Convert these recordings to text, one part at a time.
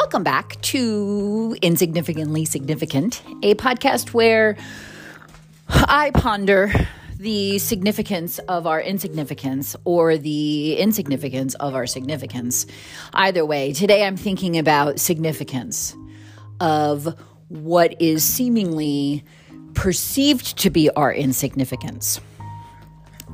Welcome back to Insignificantly Significant, a podcast where I ponder the significance of our insignificance or the insignificance of our significance. Either way, today I'm thinking about significance of what is seemingly perceived to be our insignificance.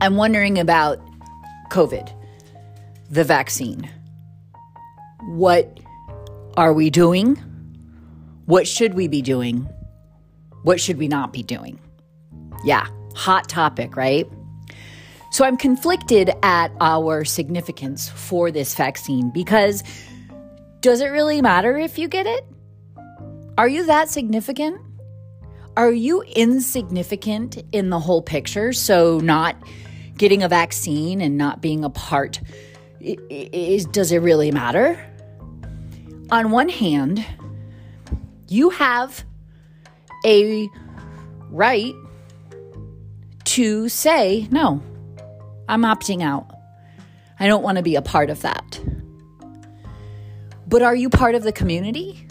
I'm wondering about COVID, the vaccine. What are we doing? What should we be doing? What should we not be doing? Yeah, hot topic, right? So I'm conflicted at our significance for this vaccine because does it really matter if you get it? Are you that significant? Are you insignificant in the whole picture? So not getting a vaccine and not being a part, does it really matter? On one hand, you have a right to say, no, I'm opting out. I don't want to be a part of that. But are you part of the community?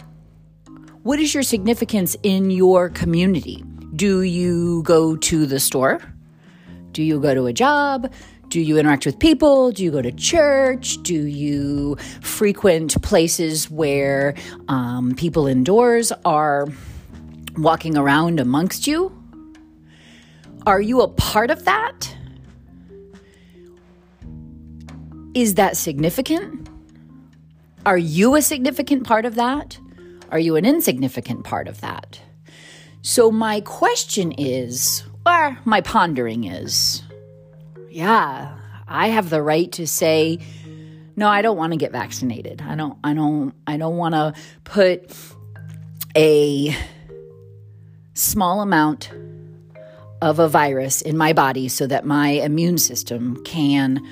What is your significance in your community? Do you go to the store? Do you go to a job? Do you interact with people? Do you go to church? Do you frequent places where people indoors are walking around amongst you? Are you a part of that? Is that significant? Are you a significant part of that? Are you an insignificant part of that? So my question is, or my pondering is, yeah, I have the right to say, no, I don't want to get vaccinated. I don't want to put a small amount of a virus in my body so that my immune system can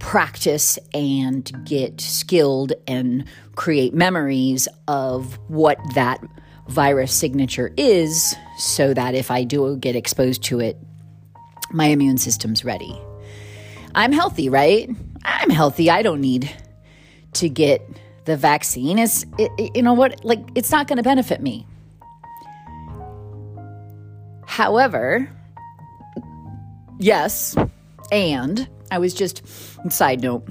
practice and get skilled and create memories of what that virus signature is so that if I do get exposed to it, my immune system's ready. I'm healthy, right? I'm healthy. I don't need to get the vaccine. You know what? Like, it's not going to benefit me. However, yes, and I was just, side note,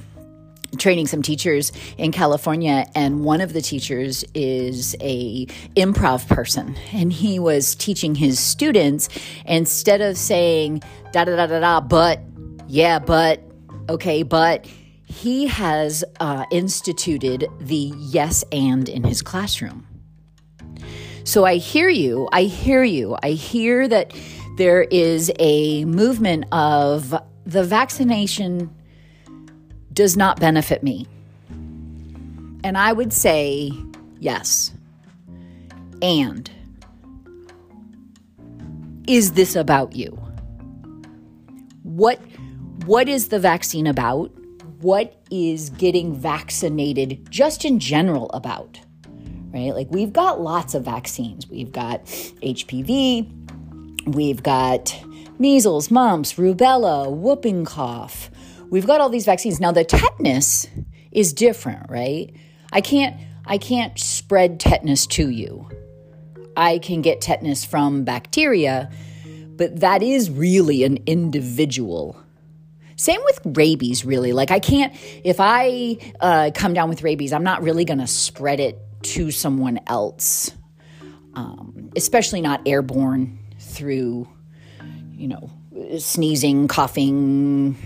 training some teachers in California, and one of the teachers is a improv person, and he was teaching his students, instead of saying da da da da da, but yeah, but, okay, but he has instituted the yes and in his classroom. So I hear you. I hear that there is a movement of the vaccination does not benefit me. And I would say yes. And is this about you? What is the vaccine about? What is getting vaccinated just in general about, right? Like, we've got lots of vaccines. We've got HPV. We've got measles, mumps, rubella, whooping cough. We've got all these vaccines. Now, the tetanus is different, right? I can't spread tetanus to you. I can get tetanus from bacteria, but that is really an individual vaccine. Same with rabies, really. Like, I can't, if I come down with rabies, I'm not really going to spread it to someone else, especially not airborne through, sneezing, coughing,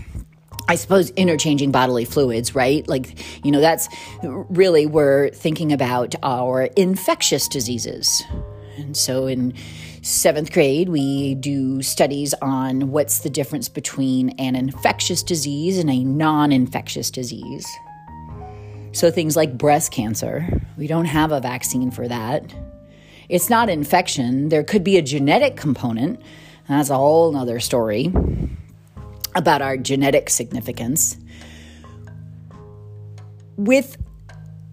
I suppose interchanging bodily fluids, right? Like, that's really, we're thinking about our infectious diseases. And so in 7th grade, we do studies on what's the difference between an infectious disease and a non-infectious disease. So things like breast cancer, we don't have a vaccine for that. It's not infection. There could be a genetic component. That's a whole other story about our genetic significance. With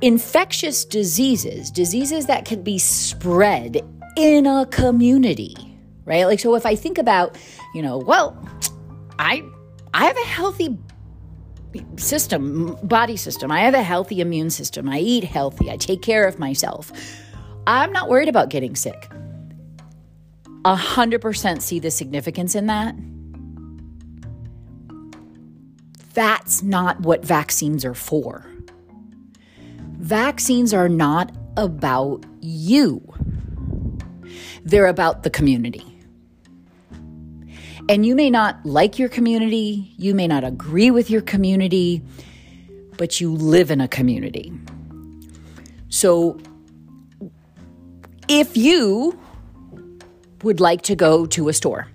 infectious diseases that could be spread in a community, right? Like, so if I think about, I have a healthy system, body system. I have a healthy immune system. I eat healthy. I take care of myself. I'm not worried about getting sick. 100% see the significance in that. That's not what vaccines are for. Vaccines are not about you. They're about the community. And you may not like your community, you may not agree with your community, but you live in a community. So if you would like to go to a store,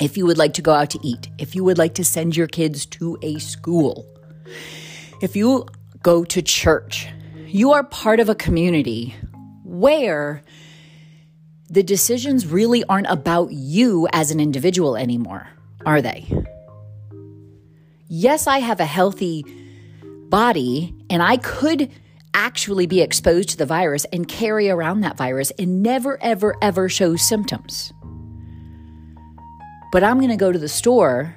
if you would like to go out to eat, if you would like to send your kids to a school, if you go to church, you are part of a community where the decisions really aren't about you as an individual anymore, are they? Yes, I have a healthy body and I could actually be exposed to the virus and carry around that virus and never, ever, ever show symptoms. But I'm going to go to the store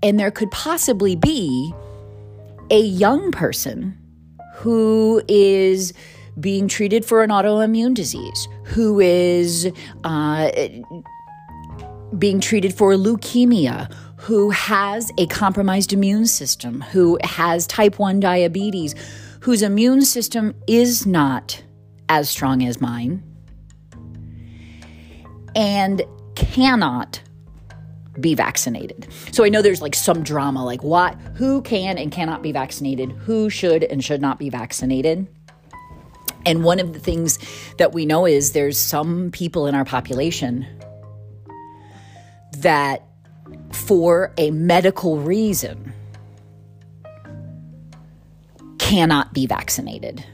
and there could possibly be a young person who is being treated for an autoimmune disease, who is being treated for leukemia, who has a compromised immune system, who has type 1 diabetes, whose immune system is not as strong as mine, and cannot be vaccinated. So I know there's like some drama, like what, who can and cannot be vaccinated, who should and should not be vaccinated. And one of the things that we know is there's some people in our population that for a medical reason cannot be vaccinated.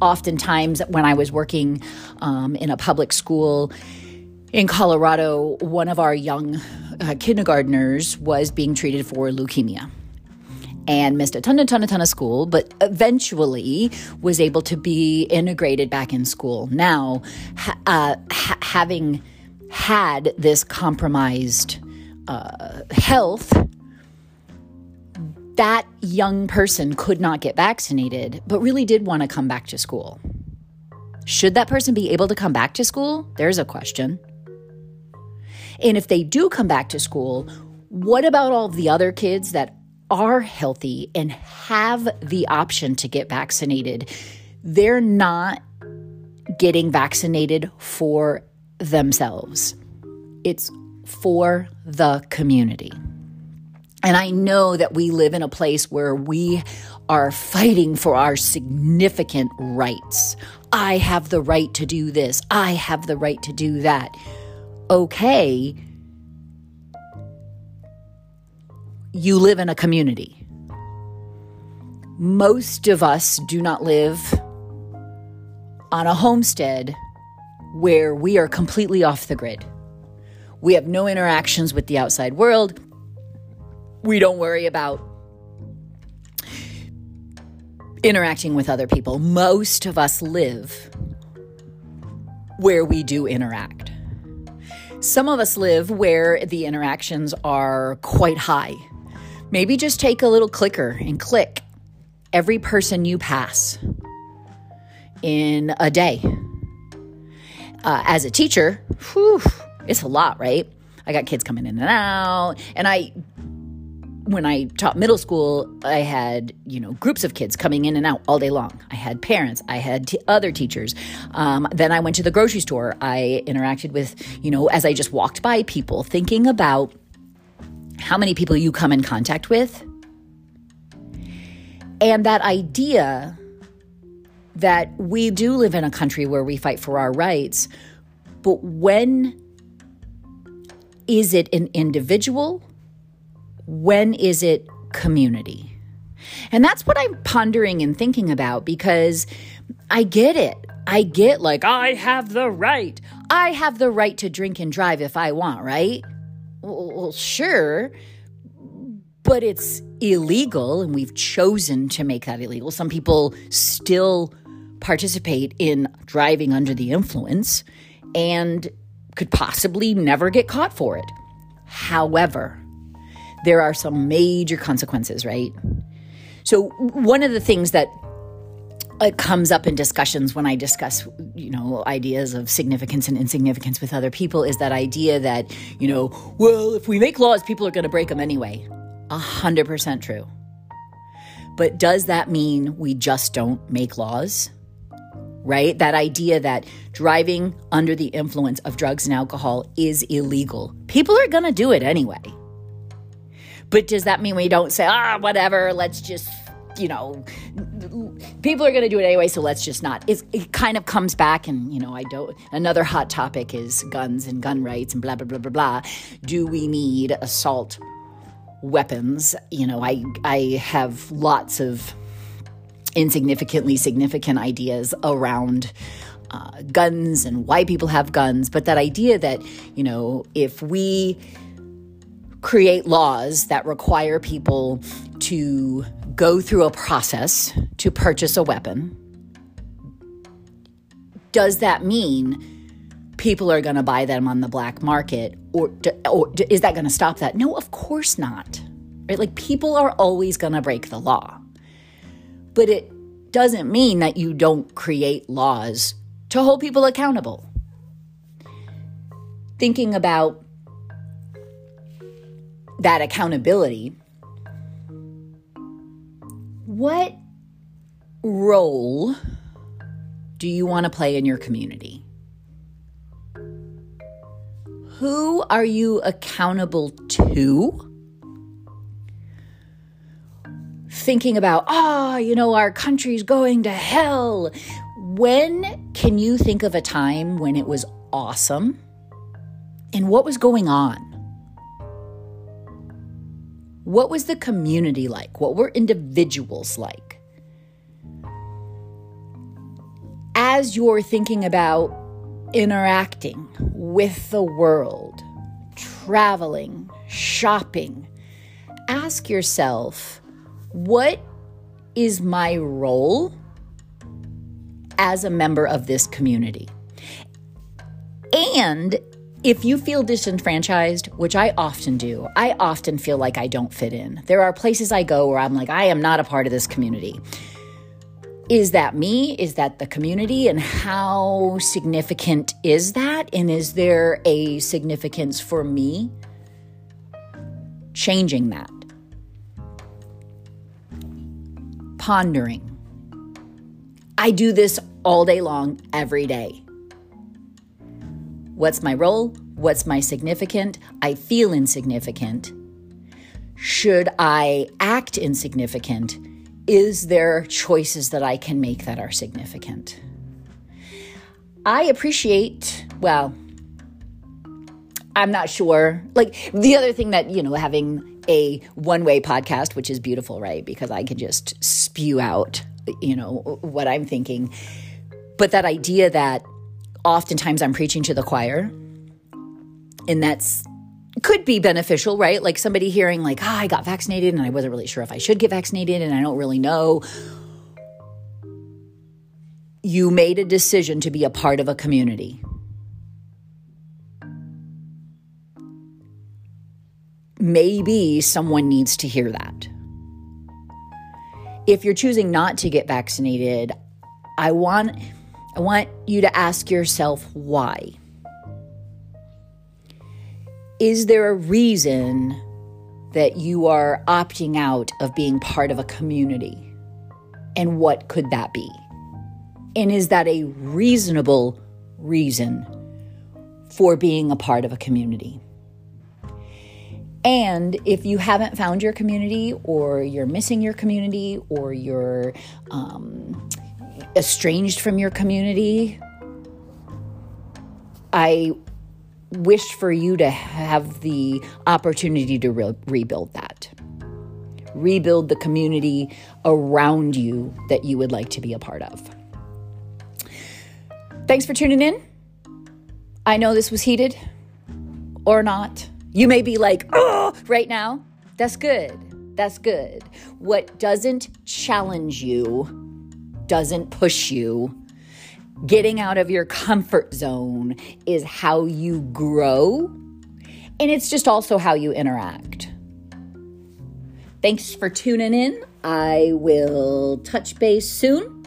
Oftentimes when I was working in a public school in Colorado, one of our young kindergartners was being treated for leukemia. And missed a ton of school, but eventually was able to be integrated back in school. Now, having had this compromised health, that young person could not get vaccinated, but really did want to come back to school. Should that person be able to come back to school? There's a question. And if they do come back to school, what about all the other kids that are healthy and have the option to get vaccinated? They're not getting vaccinated for themselves. It's for the community. And I know that we live in a place where we are fighting for our significant rights. I have the right to do this. I have the right to do that. Okay. You live in a community. Most of us do not live on a homestead where we are completely off the grid. We have no interactions with the outside world. We don't worry about interacting with other people. Most of us live where we do interact. Some of us live where the interactions are quite high. Maybe just take a little clicker and click every person you pass in a day. As a teacher, it's a lot, right? I got kids coming in and out. And when I taught middle school, I had, groups of kids coming in and out all day long. I had parents. I had other teachers. Then I went to the grocery store. I interacted with, as I just walked by people, thinking about how many people you come in contact with. And that idea that we do live in a country where we fight for our rights, but when is it an individual? When is it community? And that's what I'm pondering and thinking about, because I get it. I get like, I have the right. I have the right to drink and drive if I want, right? Well, sure, but it's illegal and we've chosen to make that illegal. Some people still participate in driving under the influence and could possibly never get caught for it. However, there are some major consequences, right? So one of the things that comes up in discussions when I discuss, ideas of significance and insignificance with other people is that idea that, well, if we make laws, people are going to break them anyway. 100% true. But does that mean we just don't make laws? Right? That idea that driving under the influence of drugs and alcohol is illegal. People are going to do it anyway. But does that mean we don't say, whatever, let's just, people are going to do it anyway, so let's just not. It kind of comes back and, another hot topic is guns and gun rights and blah, blah, blah, blah, blah. Do we need assault weapons? I have lots of insignificantly significant ideas around guns and why people have guns. But that idea that, if we create laws that require people to go through a process to purchase a weapon, does that mean people are going to buy them on the black market? Or is that going to stop that? No, of course not. Right? Like, people are always going to break the law. But it doesn't mean that you don't create laws to hold people accountable. Thinking about that accountability, what role do you want to play in your community? Who are you accountable to? Thinking about, our country's going to hell. When can you think of a time when it was awesome? And what was going on? What was the community like? What were individuals like? As you're thinking about interacting with the world, traveling, shopping, ask yourself, what is my role as a member of this community? And if you feel disenfranchised, which I often do, I often feel like I don't fit in. There are places I go where I'm like, I am not a part of this community. Is that me? Is that the community? And how significant is that? And is there a significance for me? Changing that. Pondering. I do this all day long, every day. What's my role? What's my significant? I feel insignificant. Should I act insignificant? Is there choices that I can make that are significant? I'm not sure. Like, the other thing that, having a one-way podcast, which is beautiful, right? Because I can just spew out, what I'm thinking. But that idea that oftentimes I'm preaching to the choir, and that's could be beneficial, right? Like somebody hearing like, I got vaccinated and I wasn't really sure if I should get vaccinated and I don't really know. You made a decision to be a part of a community. Maybe someone needs to hear that. If you're choosing not to get vaccinated, I want you to ask yourself why. Is there a reason that you are opting out of being part of a community? And what could that be? And is that a reasonable reason for being a part of a community? And if you haven't found your community, or you're missing your community, or you're estranged from your community, I wish for you to have the opportunity to rebuild that. Rebuild the community around you that you would like to be a part of. Thanks for tuning in. I know this was heated or not. You may be like, right now. That's good. That's good. What doesn't challenge you doesn't push you. Getting out of your comfort zone is how you grow. And it's just also how you interact. Thanks for tuning in. I will touch base soon.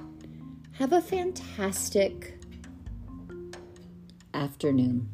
Have a fantastic afternoon.